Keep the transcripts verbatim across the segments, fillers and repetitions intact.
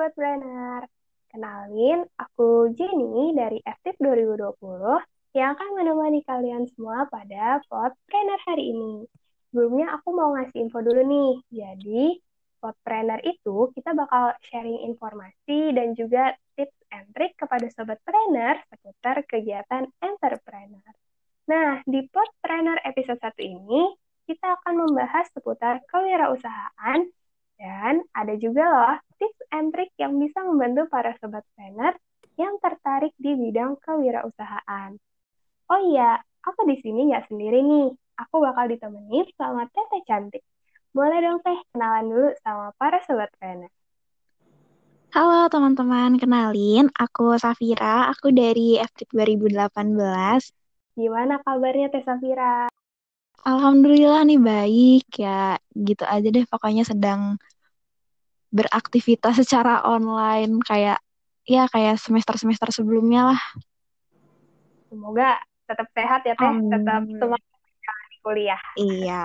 Sobat Preneur. Kenalin, aku Jenny dari F T I P dua ribu dua puluh yang akan menemani kalian semua pada Podpreneur hari ini. Sebelumnya aku mau ngasih info dulu nih. Jadi, Podpreneur itu kita bakal sharing informasi dan juga tips and trik kepada Sobat Preneur seputar kegiatan entrepreneur. Nah, di Podpreneur episode satu ini, kita akan membahas seputar kewirausahaan. Dan ada juga loh tips and trik yang bisa membantu para Sobat Preneur yang tertarik di bidang kewirausahaan. Oh iya, aku di sini nggak sendiri nih. Aku bakal ditemenin sama Tete Cantik. Boleh dong Teh, kenalan dulu sama para Sobat Preneur. Halo teman-teman, kenalin. Aku Safira, aku dari F T I P dua ribu delapan belas. Gimana kabarnya Teh Safira? Alhamdulillah nih baik ya, gitu aja deh pokoknya sedang beraktivitas secara online kayak ya kayak semester-semester sebelumnya lah. Semoga tetap sehat ya Teh, um, tetap semangat menjalani kuliah. Iya.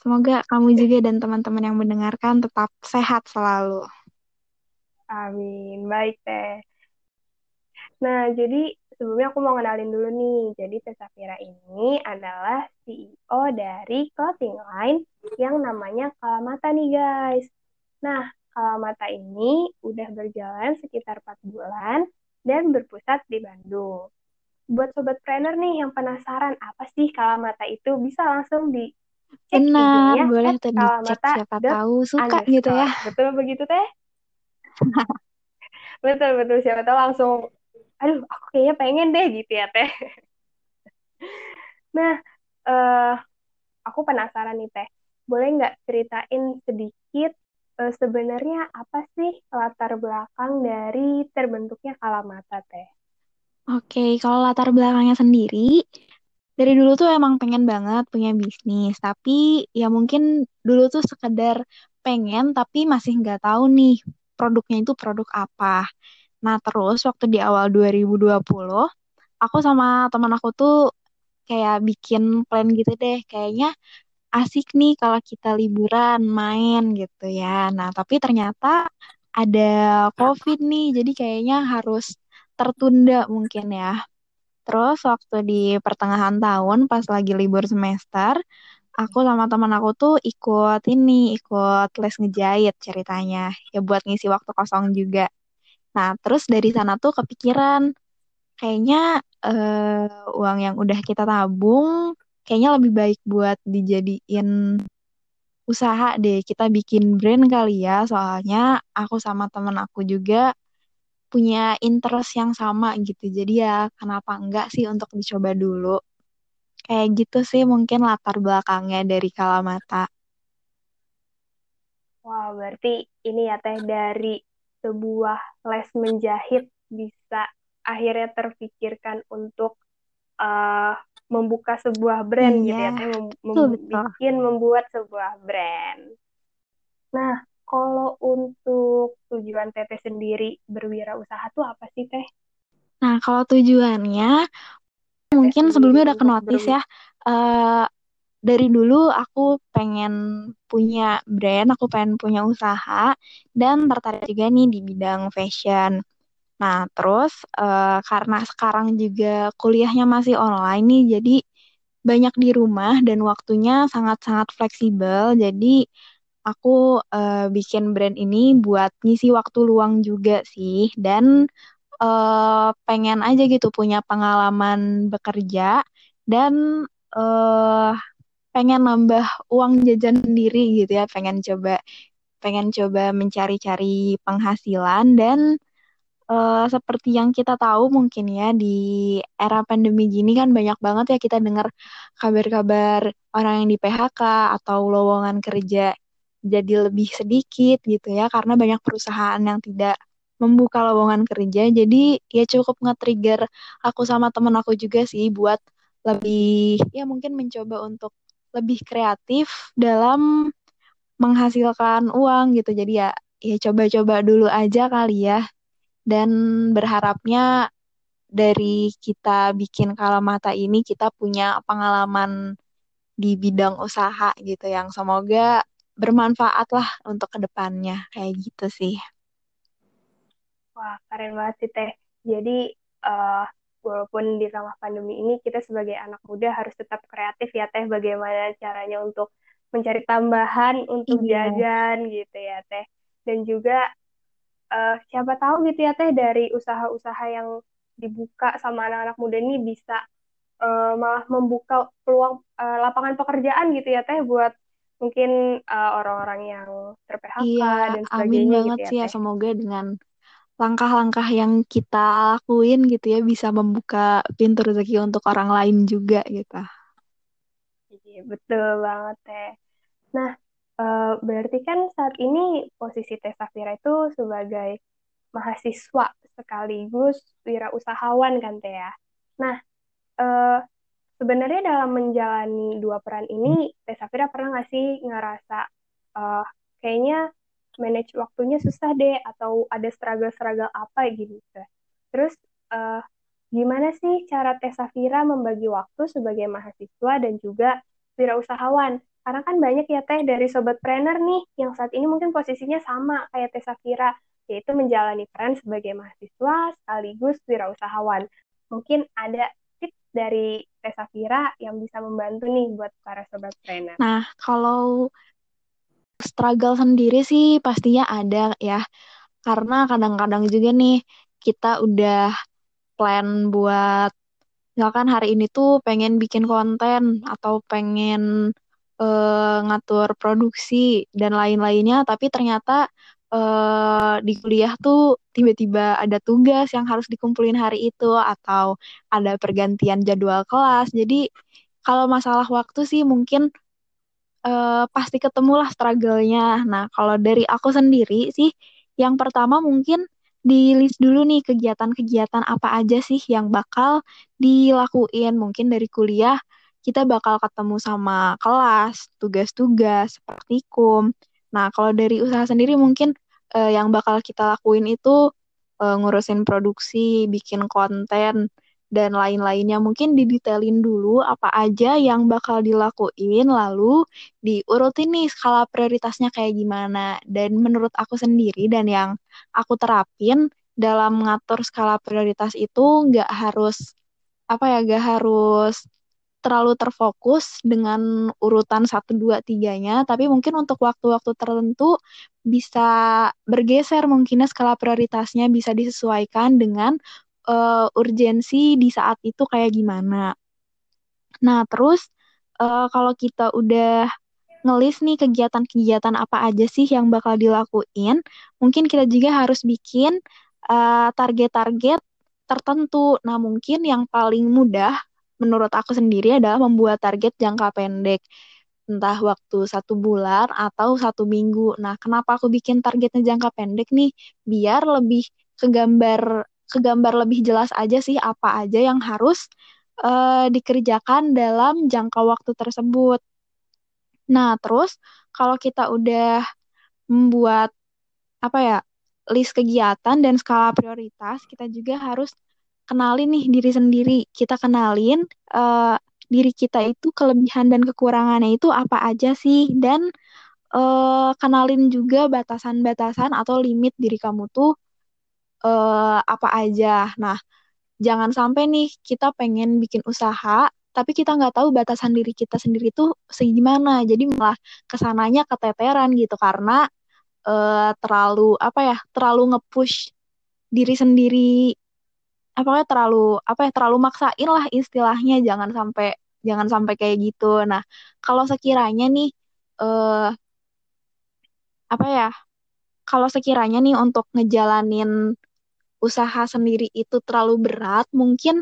Semoga kamu juga dan teman-teman yang mendengarkan tetap sehat selalu. Amin. Baik Teh. Nah, jadi sebelumnya aku mau kenalin dulu nih, jadi Teh Safira ini adalah C E O dari clothing line yang namanya Kalamata nih guys. Nah, Kalamata ini udah berjalan sekitar empat bulan dan berpusat di Bandung. Buat Sobat Preneur nih yang penasaran apa sih Kalamata itu bisa langsung di cek I G-nya. Boleh tuh dicek, siapa tahu suka underscore. Gitu ya. Betul begitu Teh? Betul-betul, siapa tahu langsung aduh, aku kayaknya pengen deh gitu ya, Teh. Nah, uh, aku penasaran nih, Teh. Boleh nggak ceritain sedikit uh, sebenarnya apa sih latar belakang dari terbentuknya Kalamata, Teh? Oke, kalau latar belakangnya sendiri, dari dulu tuh emang pengen banget punya bisnis. Tapi ya mungkin dulu tuh sekedar pengen, tapi masih nggak tahu nih produknya itu produk apa. Nah, terus waktu di awal dua ribu dua puluh, aku sama teman aku tuh kayak bikin plan gitu deh. Kayaknya asik nih kalau kita liburan, main gitu ya. Nah, tapi ternyata ada COVID nih, jadi kayaknya harus tertunda mungkin ya. Terus waktu di pertengahan tahun, pas lagi libur semester, aku sama teman aku tuh ikut ini, ikut les ngejahit ceritanya. Ya buat ngisi waktu kosong juga. Nah, terus dari sana tuh kepikiran, kayaknya eh, uang yang udah kita tabung, kayaknya lebih baik buat dijadiin usaha deh. Kita bikin brand kali ya, soalnya aku sama temen aku juga punya interest yang sama gitu. Jadi ya, kenapa enggak sih untuk dicoba dulu. Kayak gitu sih mungkin latar belakangnya dari Kalamata. Wah, berarti ini ya Teh dari sebuah les menjahit bisa akhirnya terpikirkan untuk uh, membuka sebuah brand yeah. gitu ya, mem- mem- bikin membuat sebuah brand. Nah, kalau untuk tujuan Teteh sendiri berwirausaha tuh apa sih Teh? Nah, kalau tujuannya Tete mungkin sebelumnya udah kenotis ya. Uh, Dari dulu aku pengen punya brand, aku pengen punya usaha, dan tertarik juga nih di bidang fashion. Nah, terus e, karena sekarang juga kuliahnya masih online nih, jadi banyak di rumah dan waktunya sangat-sangat fleksibel. Jadi aku e, bikin brand ini buat ngisi waktu luang juga sih, dan e, pengen aja gitu punya pengalaman bekerja, dan E, pengen nambah uang jajan sendiri gitu ya, pengen coba pengen coba mencari-cari penghasilan dan uh, seperti yang kita tahu mungkin ya di era pandemi gini kan banyak banget ya kita dengar kabar-kabar orang yang di P H K atau lowongan kerja jadi lebih sedikit gitu ya karena banyak perusahaan yang tidak membuka lowongan kerja. Jadi ya cukup nge-trigger aku sama temen aku juga sih buat lebih ya mungkin mencoba untuk lebih kreatif dalam menghasilkan uang gitu. Jadi ya ya coba-coba dulu aja kali ya. Dan berharapnya dari kita bikin Kalamata ini kita punya pengalaman di bidang usaha gitu yang semoga bermanfaat lah untuk kedepannya. Kayak gitu sih. Wah, keren banget sih Teh. Jadi uh, walaupun di tengah pandemi ini kita sebagai anak muda harus tetap kreatif ya Teh. Bagaimana caranya untuk mencari tambahan untuk iya. jajan gitu ya Teh. Dan juga uh, siapa tahu gitu ya Teh dari usaha-usaha yang dibuka sama anak-anak muda ini bisa uh, malah membuka peluang uh, lapangan pekerjaan gitu ya Teh buat mungkin uh, orang-orang yang ter P H K iya, dan sebagainya gitu ya. Iya, amin banget sih ya. Semoga dengan langkah-langkah yang kita lakuin gitu ya bisa membuka pintu rezeki untuk orang lain juga gitu. Iya, betul banget Teh. Nah, uh, berarti kan saat ini posisi Teh Safira itu sebagai mahasiswa sekaligus wirausahawan kan Teh ya. Nah, uh, sebenarnya dalam menjalani dua peran ini, Teh Safira pernah nggak sih ngerasa uh, kayaknya manage waktunya susah deh atau ada struggle-struggle apa gitu? Terus uh, gimana sih cara Teh Safira membagi waktu sebagai mahasiswa dan juga wirausahawan? Karena kan banyak ya Teh dari Sobat Preneur nih yang saat ini mungkin posisinya sama kayak Teh Safira, yaitu menjalani peran sebagai mahasiswa sekaligus wirausahawan. Mungkin ada dari Teh Safira yang bisa membantu nih buat para Sobat Preneur. Nah, kalau struggle sendiri sih pastinya ada ya. Karena kadang-kadang juga nih kita udah plan buat misalkan hari ini tuh pengen bikin konten atau pengen eh, ngatur produksi dan lain-lainnya, tapi ternyata Uh, di kuliah tuh tiba-tiba ada tugas yang harus dikumpulin hari itu atau ada pergantian jadwal kelas. Jadi kalau masalah waktu sih mungkin uh, pasti ketemulah struggle-nya. Nah, kalau dari aku sendiri sih yang pertama mungkin di list dulu nih kegiatan-kegiatan apa aja sih yang bakal dilakuin. Mungkin dari kuliah kita bakal ketemu sama kelas, tugas-tugas, praktikum. Nah, kalau dari usaha sendiri mungkin uh, yang bakal kita lakuin itu uh, ngurusin produksi, bikin konten, dan lain-lainnya. Mungkin didetailin dulu apa aja yang bakal dilakuin, lalu diurutin nih skala prioritasnya kayak gimana. Dan menurut aku sendiri dan yang aku terapin dalam ngatur skala prioritas itu nggak harus, apa ya, nggak harus terlalu terfokus dengan urutan satu, dua, tiga-nya, tapi mungkin untuk waktu-waktu tertentu bisa bergeser, mungkinnya skala prioritasnya bisa disesuaikan dengan uh, urgensi di saat itu kayak gimana. Nah, terus uh, kalau kita udah ngelis nih kegiatan-kegiatan apa aja sih yang bakal dilakuin, mungkin kita juga harus bikin uh, target-target tertentu. Nah, mungkin yang paling mudah menurut aku sendiri adalah membuat target jangka pendek, entah waktu satu bulan atau satu minggu. Nah, kenapa aku bikin targetnya jangka pendek nih? Biar lebih kegambar, kegambar lebih jelas aja sih apa aja yang harus uh, dikerjakan dalam jangka waktu tersebut. Nah, terus kalau kita udah membuat apa ya list kegiatan dan skala prioritas, kita juga harus kenalin nih diri sendiri. Kita kenalin uh, diri kita itu kelebihan dan kekurangannya itu apa aja sih. Dan uh, kenalin juga batasan-batasan atau limit diri kamu tuh uh, apa aja. Nah, jangan sampai nih kita pengen bikin usaha, tapi kita nggak tahu batasan diri kita sendiri tuh segimana. Jadi malah kesananya keteteran gitu karena uh, terlalu apa ya, terlalu nge-push diri sendiri. Apakah terlalu apa ya terlalu maksain lah istilahnya, jangan sampai jangan sampai kayak gitu. Nah, kalau sekiranya nih eh, apa ya kalau sekiranya nih untuk ngejalanin usaha sendiri itu terlalu berat, mungkin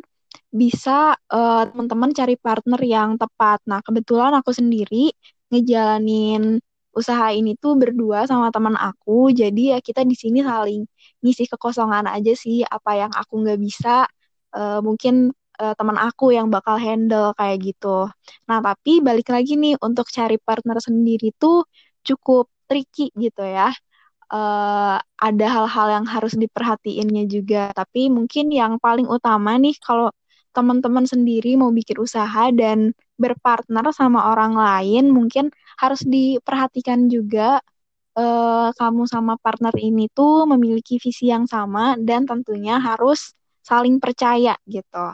bisa eh, teman-teman cari partner yang tepat. Nah, kebetulan aku sendiri ngejalanin usaha ini tuh berdua sama teman aku, jadi ya kita di sini saling ngisi kekosongan aja sih. Apa yang aku nggak bisa, uh, mungkin uh, teman aku yang bakal handle kayak gitu. Nah, tapi balik lagi nih untuk cari partner sendiri tuh cukup tricky gitu ya. Uh, ada hal-hal yang harus diperhatiinnya juga. Tapi mungkin yang paling utama nih kalau teman-teman sendiri mau bikin usaha dan berpartner sama orang lain, mungkin harus diperhatikan juga uh, kamu sama partner ini tuh memiliki visi yang sama dan tentunya harus saling percaya gitu.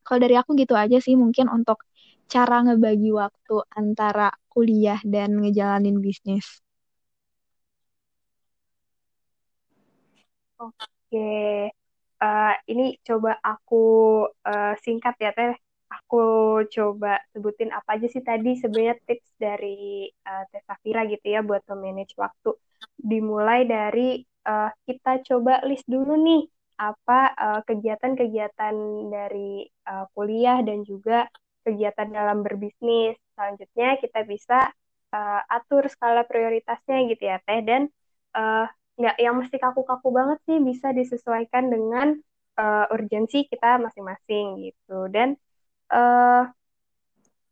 Kalau dari aku gitu aja sih mungkin untuk cara ngebagi waktu antara kuliah dan ngejalanin bisnis. Oke, uh, ini coba aku uh, singkat ya Teh. Aku coba sebutin apa aja sih tadi sebenarnya tips dari uh, Teh Safira gitu ya buat memanage waktu. Dimulai dari uh, kita coba list dulu nih apa uh, kegiatan-kegiatan dari uh, kuliah dan juga kegiatan dalam berbisnis. Selanjutnya kita bisa uh, atur skala prioritasnya gitu ya Teh, dan uh, nggak yang mesti kaku-kaku banget sih, bisa disesuaikan dengan uh, urgensi kita masing-masing gitu. Dan uh,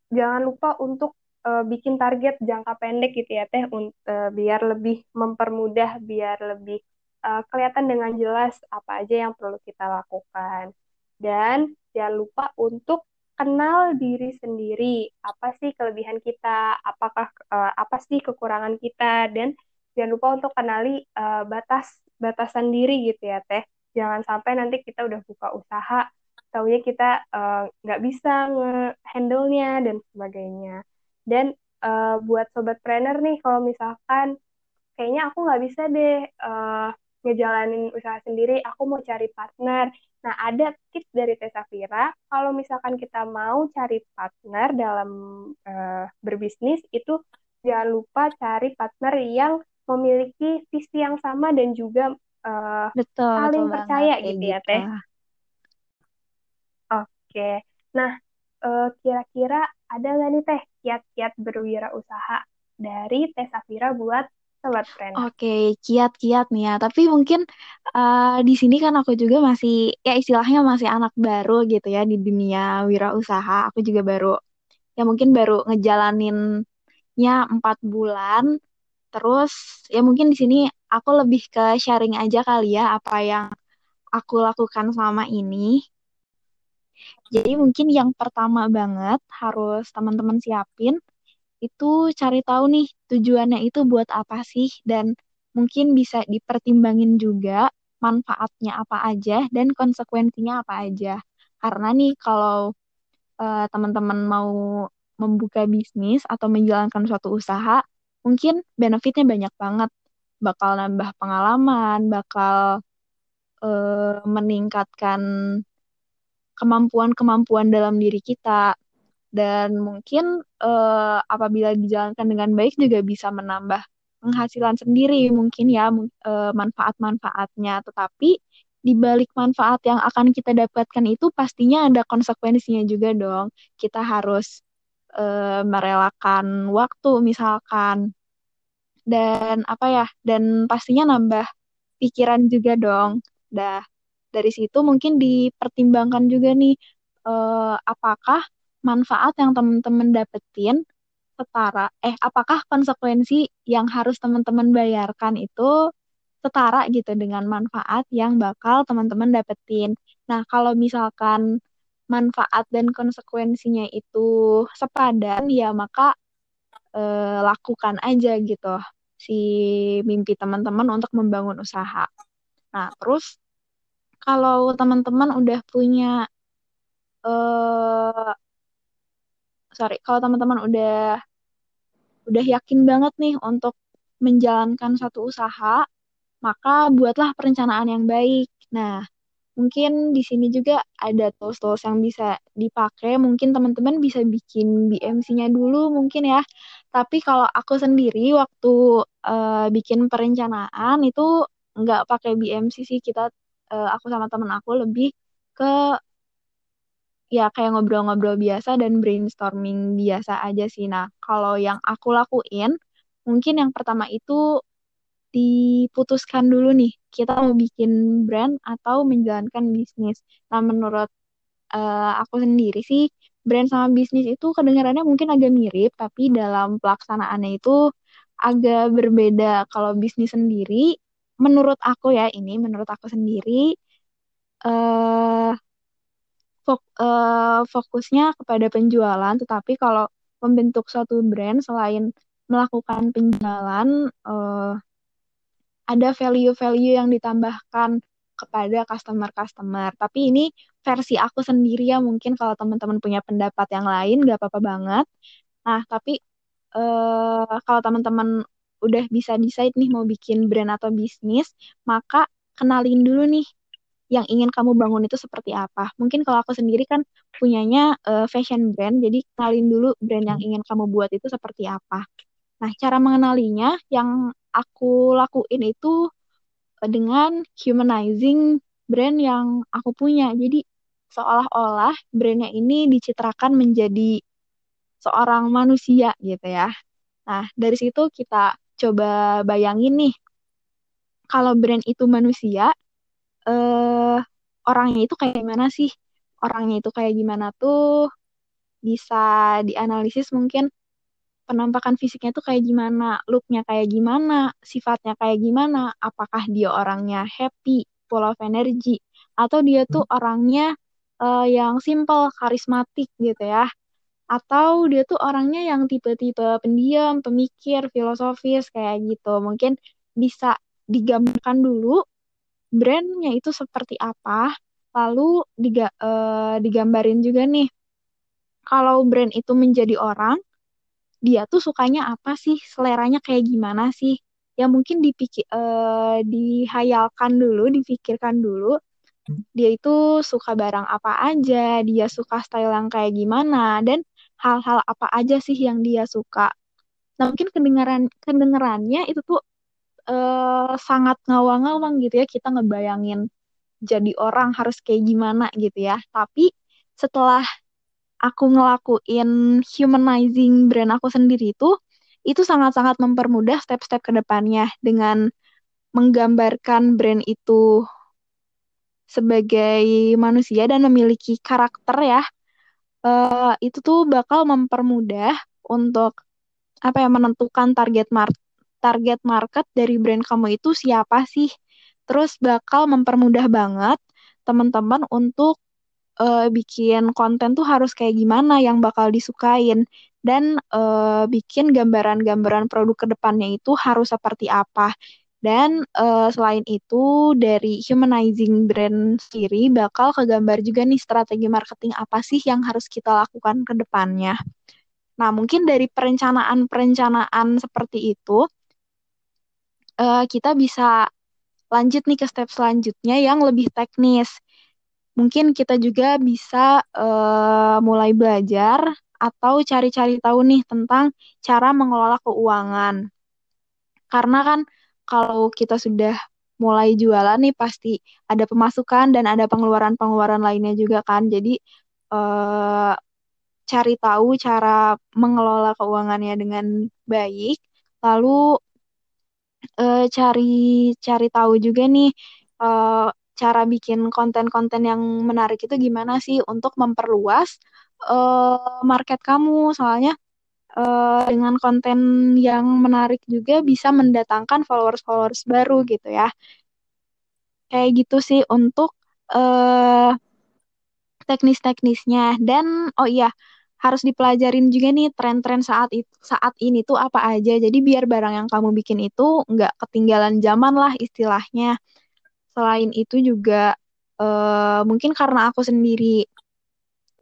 jangan lupa untuk uh, bikin target jangka pendek gitu ya Teh, un- uh, biar lebih mempermudah, biar lebih uh, kelihatan dengan jelas apa aja yang perlu kita lakukan. Dan jangan lupa untuk kenal diri sendiri, apa sih kelebihan kita, apakah uh, apa sih kekurangan kita, dan jangan lupa untuk kenali uh, batas batasan diri gitu ya Teh. Jangan sampai nanti kita udah buka usaha, taunya kita nggak uh, bisa nge-handle-nya dan sebagainya. Dan uh, buat Sobat Preneur nih, kalau misalkan kayaknya aku nggak bisa deh uh, ngejalanin usaha sendiri, aku mau cari partner. Nah, ada tips dari Teh Safira, kalau misalkan kita mau cari partner dalam uh, berbisnis, itu jangan lupa cari partner yang memiliki visi yang sama dan juga uh, betul, saling betul percaya banget, gitu ya, Teh. Oke, nah uh, kira-kira ada nggak nih Teh kiat-kiat berwirausaha dari Teh Safira buat Sobat Preneur? Oke, kiat-kiat nih ya. Tapi mungkin uh, di sini kan aku juga masih, ya istilahnya masih anak baru gitu ya di dunia wirausaha. Aku juga baru, ya mungkin baru ngejalaninnya empat bulan. Terus ya mungkin di sini aku lebih ke sharing aja kali ya apa yang aku lakukan selama ini. Jadi mungkin yang pertama banget harus teman-teman siapin itu cari tahu nih tujuannya itu buat apa sih, dan mungkin bisa dipertimbangin juga manfaatnya apa aja dan konsekuensinya apa aja. Karena nih kalau uh, teman-teman mau membuka bisnis atau menjalankan suatu usaha, mungkin benefitnya banyak banget. Bakal nambah pengalaman, bakal uh, meningkatkan kemampuan-kemampuan dalam diri kita. Dan mungkin uh, apabila dijalankan dengan baik juga bisa menambah penghasilan sendiri mungkin ya uh, manfaat-manfaatnya. Tetapi di balik manfaat yang akan kita dapatkan itu pastinya ada konsekuensinya juga dong. Kita harus uh, merelakan waktu misalkan. Dan apa ya, dan pastinya nambah pikiran juga dong. Dah, dari situ mungkin dipertimbangkan juga nih, eh, apakah manfaat yang teman-teman dapetin setara, eh apakah konsekuensi yang harus teman-teman bayarkan itu setara gitu dengan manfaat yang bakal teman-teman dapetin. Nah, kalau misalkan manfaat dan konsekuensinya itu sepadan, ya maka eh, lakukan aja gitu si mimpi teman-teman untuk membangun usaha. Nah, terus kalau teman-teman udah punya uh, sorry, kalau teman-teman udah udah yakin banget nih untuk menjalankan satu usaha, maka buatlah perencanaan yang baik. Nah, mungkin di sini juga ada tools-tools yang bisa dipakai. Mungkin teman-teman bisa bikin B M C-nya dulu mungkin ya. Tapi kalau aku sendiri waktu uh, bikin perencanaan itu nggak pakai B M C sih. Kita Uh, aku sama temen aku lebih ke ya kayak ngobrol-ngobrol biasa dan brainstorming biasa aja sih. Nah, kalau yang aku lakuin mungkin yang pertama itu diputuskan dulu nih kita mau bikin brand atau menjalankan bisnis. Nah, menurut uh, aku sendiri sih brand sama bisnis itu kedengarannya mungkin agak mirip, tapi dalam pelaksanaannya itu agak berbeda. Kalau bisnis sendiri menurut aku ya, ini menurut aku sendiri uh, fok- uh, fokusnya kepada penjualan. Tetapi kalau membentuk suatu brand, selain melakukan penjualan uh, ada value-value yang ditambahkan kepada customer-customer. Tapi ini versi aku sendiri ya, mungkin kalau teman-teman punya pendapat yang lain gak apa-apa banget. Nah, tapi uh, kalau teman-teman udah bisa decide nih mau bikin brand atau bisnis, maka kenalin dulu nih yang ingin kamu bangun itu seperti apa. Mungkin kalau aku sendiri kan punyanya uh, fashion brand, jadi kenalin dulu brand yang ingin kamu buat itu seperti apa. Nah, cara mengenalinya yang aku lakuin itu dengan humanizing brand yang aku punya. Jadi seolah-olah brandnya ini dicitrakan menjadi seorang manusia gitu ya. Nah, dari situ kita coba bayangin nih, kalau brand itu manusia, Uh, orangnya itu kayak gimana sih? Orangnya itu kayak gimana tuh? Bisa dianalisis mungkin penampakan fisiknya tuh kayak gimana, looknya kayak gimana, sifatnya kayak gimana, apakah dia orangnya happy, full of energy, atau dia tuh orangnya uh, yang simple, karismatik gitu ya, atau dia tuh orangnya yang tipe-tipe pendiam, pemikir, filosofis kayak gitu. Mungkin bisa digambarkan dulu brandnya itu seperti apa, lalu diga, eh, digambarin juga nih, kalau brand itu menjadi orang, dia tuh sukanya apa sih, seleranya kayak gimana sih, ya mungkin dipikir, eh, dihayalkan dulu, dipikirkan dulu, dia itu suka barang apa aja, dia suka style yang kayak gimana, dan hal-hal apa aja sih yang dia suka. Nah, mungkin kedengeran, kedengerannya itu tuh Uh, sangat ngawang-ngawang gitu ya, kita ngebayangin jadi orang harus kayak gimana gitu ya. Tapi setelah aku ngelakuin humanizing brand aku sendiri itu, itu sangat-sangat mempermudah step-step ke depannya dengan menggambarkan brand itu sebagai manusia dan memiliki karakter ya. Uh, itu tuh bakal mempermudah untuk apa ya, menentukan target market. target market dari brand kamu itu siapa sih? Terus bakal mempermudah banget teman-teman untuk uh, bikin konten tuh harus kayak gimana yang bakal disukain, dan uh, bikin gambaran-gambaran produk ke depannya itu harus seperti apa. Dan uh, selain itu dari humanizing brand sendiri bakal kegambar juga nih strategi marketing apa sih yang harus kita lakukan ke depannya. Nah, mungkin dari perencanaan-perencanaan seperti itu Uh, kita bisa lanjut nih ke step selanjutnya yang lebih teknis. Mungkin kita juga bisa uh, mulai belajar atau cari-cari tahu nih tentang cara mengelola keuangan. Karena kan kalau kita sudah mulai jualan nih pasti ada pemasukan dan ada pengeluaran-pengeluaran lainnya juga kan. Jadi uh, cari tahu cara mengelola keuangannya dengan baik, lalu Uh, cari cari tahu juga nih uh, cara bikin konten-konten yang menarik itu gimana sih untuk memperluas uh, market kamu. Soalnya uh, dengan konten yang menarik juga bisa mendatangkan followers-followers baru gitu ya. Kayak gitu sih untuk uh, teknis-teknisnya. Dan oh iya, harus dipelajarin juga nih tren-tren saat itu, saat ini tuh apa aja. Jadi biar barang yang kamu bikin itu nggak ketinggalan zaman lah istilahnya. Selain itu juga uh, mungkin karena aku sendiri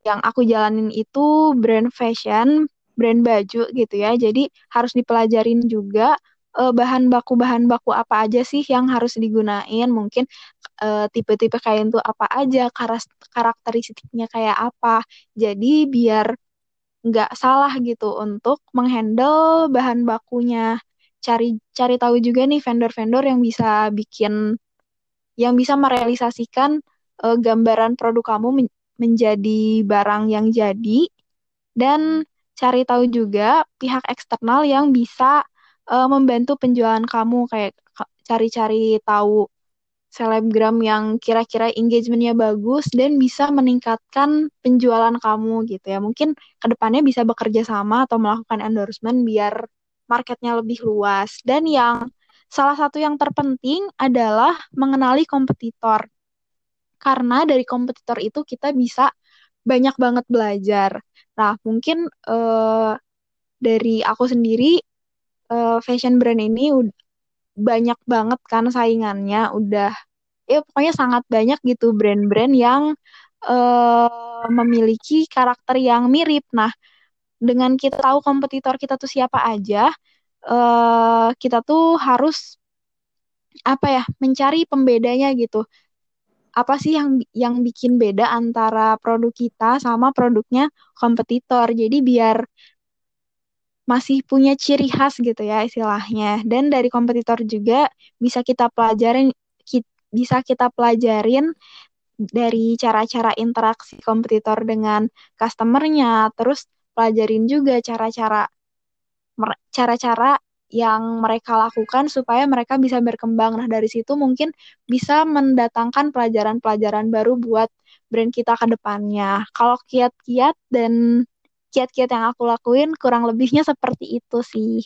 yang aku jalanin itu brand fashion, brand baju gitu ya. Jadi harus dipelajarin juga uh, bahan baku bahan baku apa aja sih yang harus digunain. Mungkin Uh, tipe-tipe kain tuh apa aja, karas- karakteristiknya kayak apa. Jadi biar nggak salah gitu untuk menghandle bahan bakunya. Cari cari tahu juga nih vendor-vendor yang bisa bikin, yang bisa merealisasikan uh, gambaran produk kamu men- menjadi barang yang jadi. Dan cari tahu juga pihak eksternal yang bisa uh, membantu penjualan kamu, kayak cari-cari tahu selebgram yang kira-kira engagement-nya bagus dan bisa meningkatkan penjualan kamu gitu ya. Mungkin kedepannya bisa bekerja sama atau melakukan endorsement biar marketnya lebih luas. Dan yang salah satu yang terpenting adalah mengenali kompetitor. Karena dari kompetitor itu kita bisa banyak banget belajar. Nah, mungkin eh, dari aku sendiri uh, fashion brand ini udah banyak banget kan saingannya, udah ya pokoknya sangat banyak gitu brand-brand yang uh, memiliki karakter yang mirip. Nah, dengan kita tahu kompetitor kita tuh siapa aja, uh, kita tuh harus apa ya, mencari pembedanya gitu. Apa sih yang yang bikin beda antara produk kita sama produknya kompetitor? Jadi biar masih punya ciri khas gitu ya istilahnya. Dan dari kompetitor juga bisa kita pelajarin ki, bisa kita pelajarin dari cara-cara interaksi kompetitor dengan customer-nya, terus pelajarin juga cara-cara cara-cara yang mereka lakukan supaya mereka bisa berkembang. Nah, dari situ mungkin bisa mendatangkan pelajaran-pelajaran baru buat brand kita ke depannya. Kalau kiat-kiat dan kiat-kiat yang aku lakuin kurang lebihnya seperti itu sih.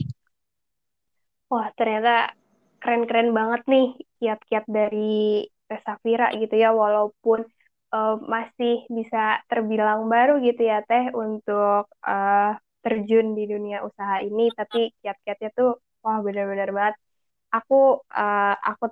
Wah, ternyata keren-keren banget nih kiat-kiat dari Safira gitu ya, walaupun uh, masih bisa terbilang baru gitu ya Teh untuk uh, terjun di dunia usaha ini, tapi kiat-kiatnya tuh wah benar-benar banget. Aku uh, aku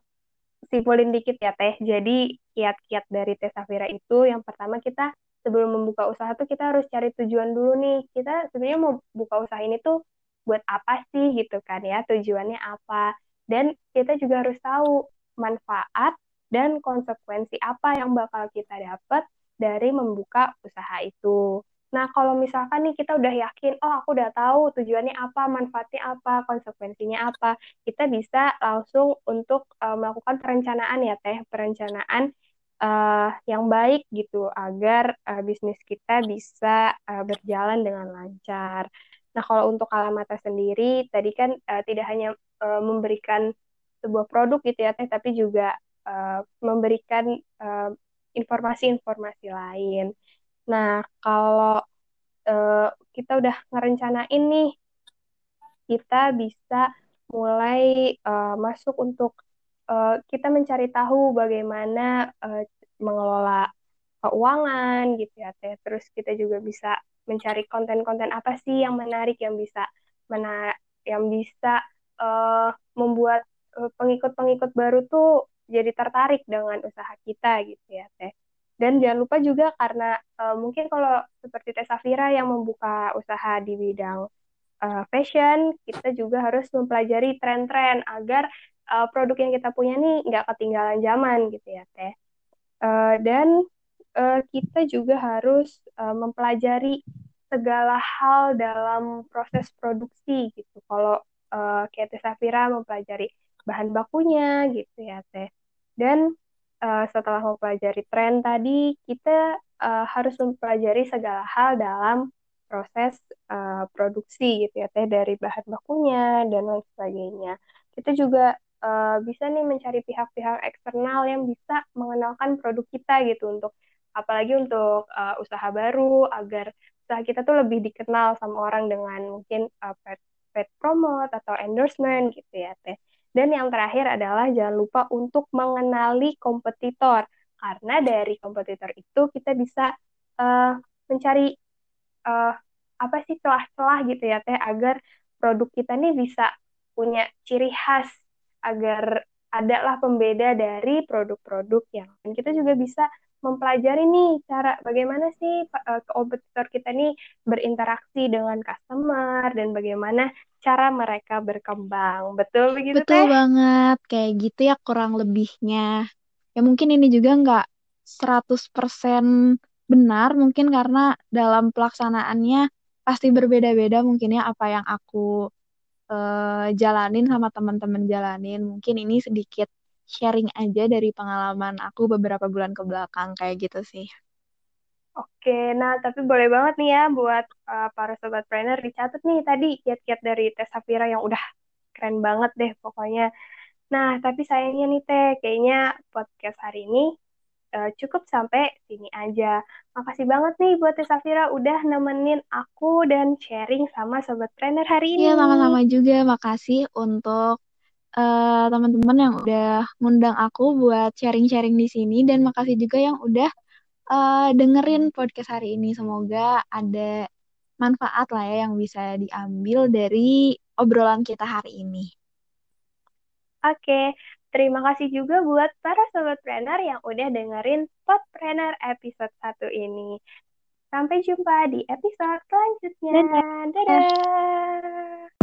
simpulin dikit ya Teh. Jadi kiat-kiat dari Teh Safira itu, yang pertama kita sebelum membuka usaha tuh kita harus cari tujuan dulu nih. Kita sebenarnya mau buka usaha ini tuh buat apa sih gitu kan ya, tujuannya apa. Dan kita juga harus tahu manfaat dan konsekuensi apa yang bakal kita dapat dari membuka usaha itu. Nah, kalau misalkan nih kita udah yakin, oh aku udah tahu tujuannya apa, manfaatnya apa, konsekuensinya apa, kita bisa langsung untuk uh, melakukan perencanaan ya Teh, perencanaan uh, yang baik gitu, agar uh, bisnis kita bisa uh, berjalan dengan lancar. Nah, kalau untuk Kalamata sendiri, tadi kan uh, tidak hanya uh, memberikan sebuah produk gitu ya Teh, tapi juga uh, memberikan uh, informasi-informasi lain. Nah, kalau uh, kita udah ngerencanain nih, kita bisa mulai uh, masuk untuk uh, kita mencari tahu bagaimana uh, mengelola keuangan gitu ya Teh. Terus kita juga bisa mencari konten-konten apa sih yang menarik, yang bisa mena- yang bisa uh, membuat uh, pengikut-pengikut baru tuh jadi tertarik dengan usaha kita gitu ya Teh. Dan jangan lupa juga karena uh, mungkin kalau seperti Teh Safira yang membuka usaha di bidang uh, fashion, kita juga harus mempelajari tren-tren agar uh, produk yang kita punya nih nggak ketinggalan zaman gitu ya Teh. Uh, dan uh, kita juga harus uh, mempelajari segala hal dalam proses produksi gitu. Kalau uh, kayak Teh Safira mempelajari bahan bakunya gitu ya Teh. Dan Uh, setelah mempelajari tren tadi, kita uh, harus mempelajari segala hal dalam proses uh, produksi gitu ya Teh, dari bahan bakunya dan lain sebagainya. Kita juga uh, bisa nih mencari pihak-pihak eksternal yang bisa mengenalkan produk kita gitu, untuk apalagi untuk uh, usaha baru, agar usaha kita tuh lebih dikenal sama orang dengan mungkin uh, paid, paid promote atau endorsement gitu ya Teh. Dan yang terakhir adalah jangan lupa untuk mengenali kompetitor. Karena dari kompetitor itu kita bisa uh, mencari uh, apa sih celah-celah gitu ya Teh, agar produk kita nih bisa punya ciri khas, agar adalah pembeda dari produk-produk yang. Dan kita juga bisa mempelajari nih cara bagaimana sih uh, kompetitor kita nih berinteraksi dengan customer dan bagaimana cara mereka berkembang. Betul begitu Teh? Betul banget. Kayak gitu ya kurang lebihnya. Ya mungkin ini juga nggak seratus persen benar, mungkin karena dalam pelaksanaannya pasti berbeda-beda mungkin ya, apa yang aku eh, jalanin sama teman-teman jalanin. Mungkin ini sedikit sharing aja dari pengalaman aku beberapa bulan ke belakang kayak gitu sih. Oke, nah tapi boleh banget nih ya buat uh, para sobat preneur dicatat nih tadi kiat-kiat dari Teh Safira yang udah keren banget deh pokoknya. Nah, tapi sayangnya nih Teh, kayaknya podcast hari ini uh, cukup sampai sini aja. Makasih banget nih buat Teh Safira udah nemenin aku dan sharing sama sobat preneur hari ini. Iya, sama-sama juga. Makasih untuk Uh, teman-teman yang udah ngundang aku buat sharing-sharing di sini, dan makasih juga yang udah uh, dengerin podcast hari ini. Semoga ada manfaat lah ya yang bisa diambil dari obrolan kita hari ini. Oke, terima kasih juga buat para Sobat Preneur yang udah dengerin Podpreneur episode satu ini. Sampai jumpa di episode selanjutnya. Dadah! Dadah.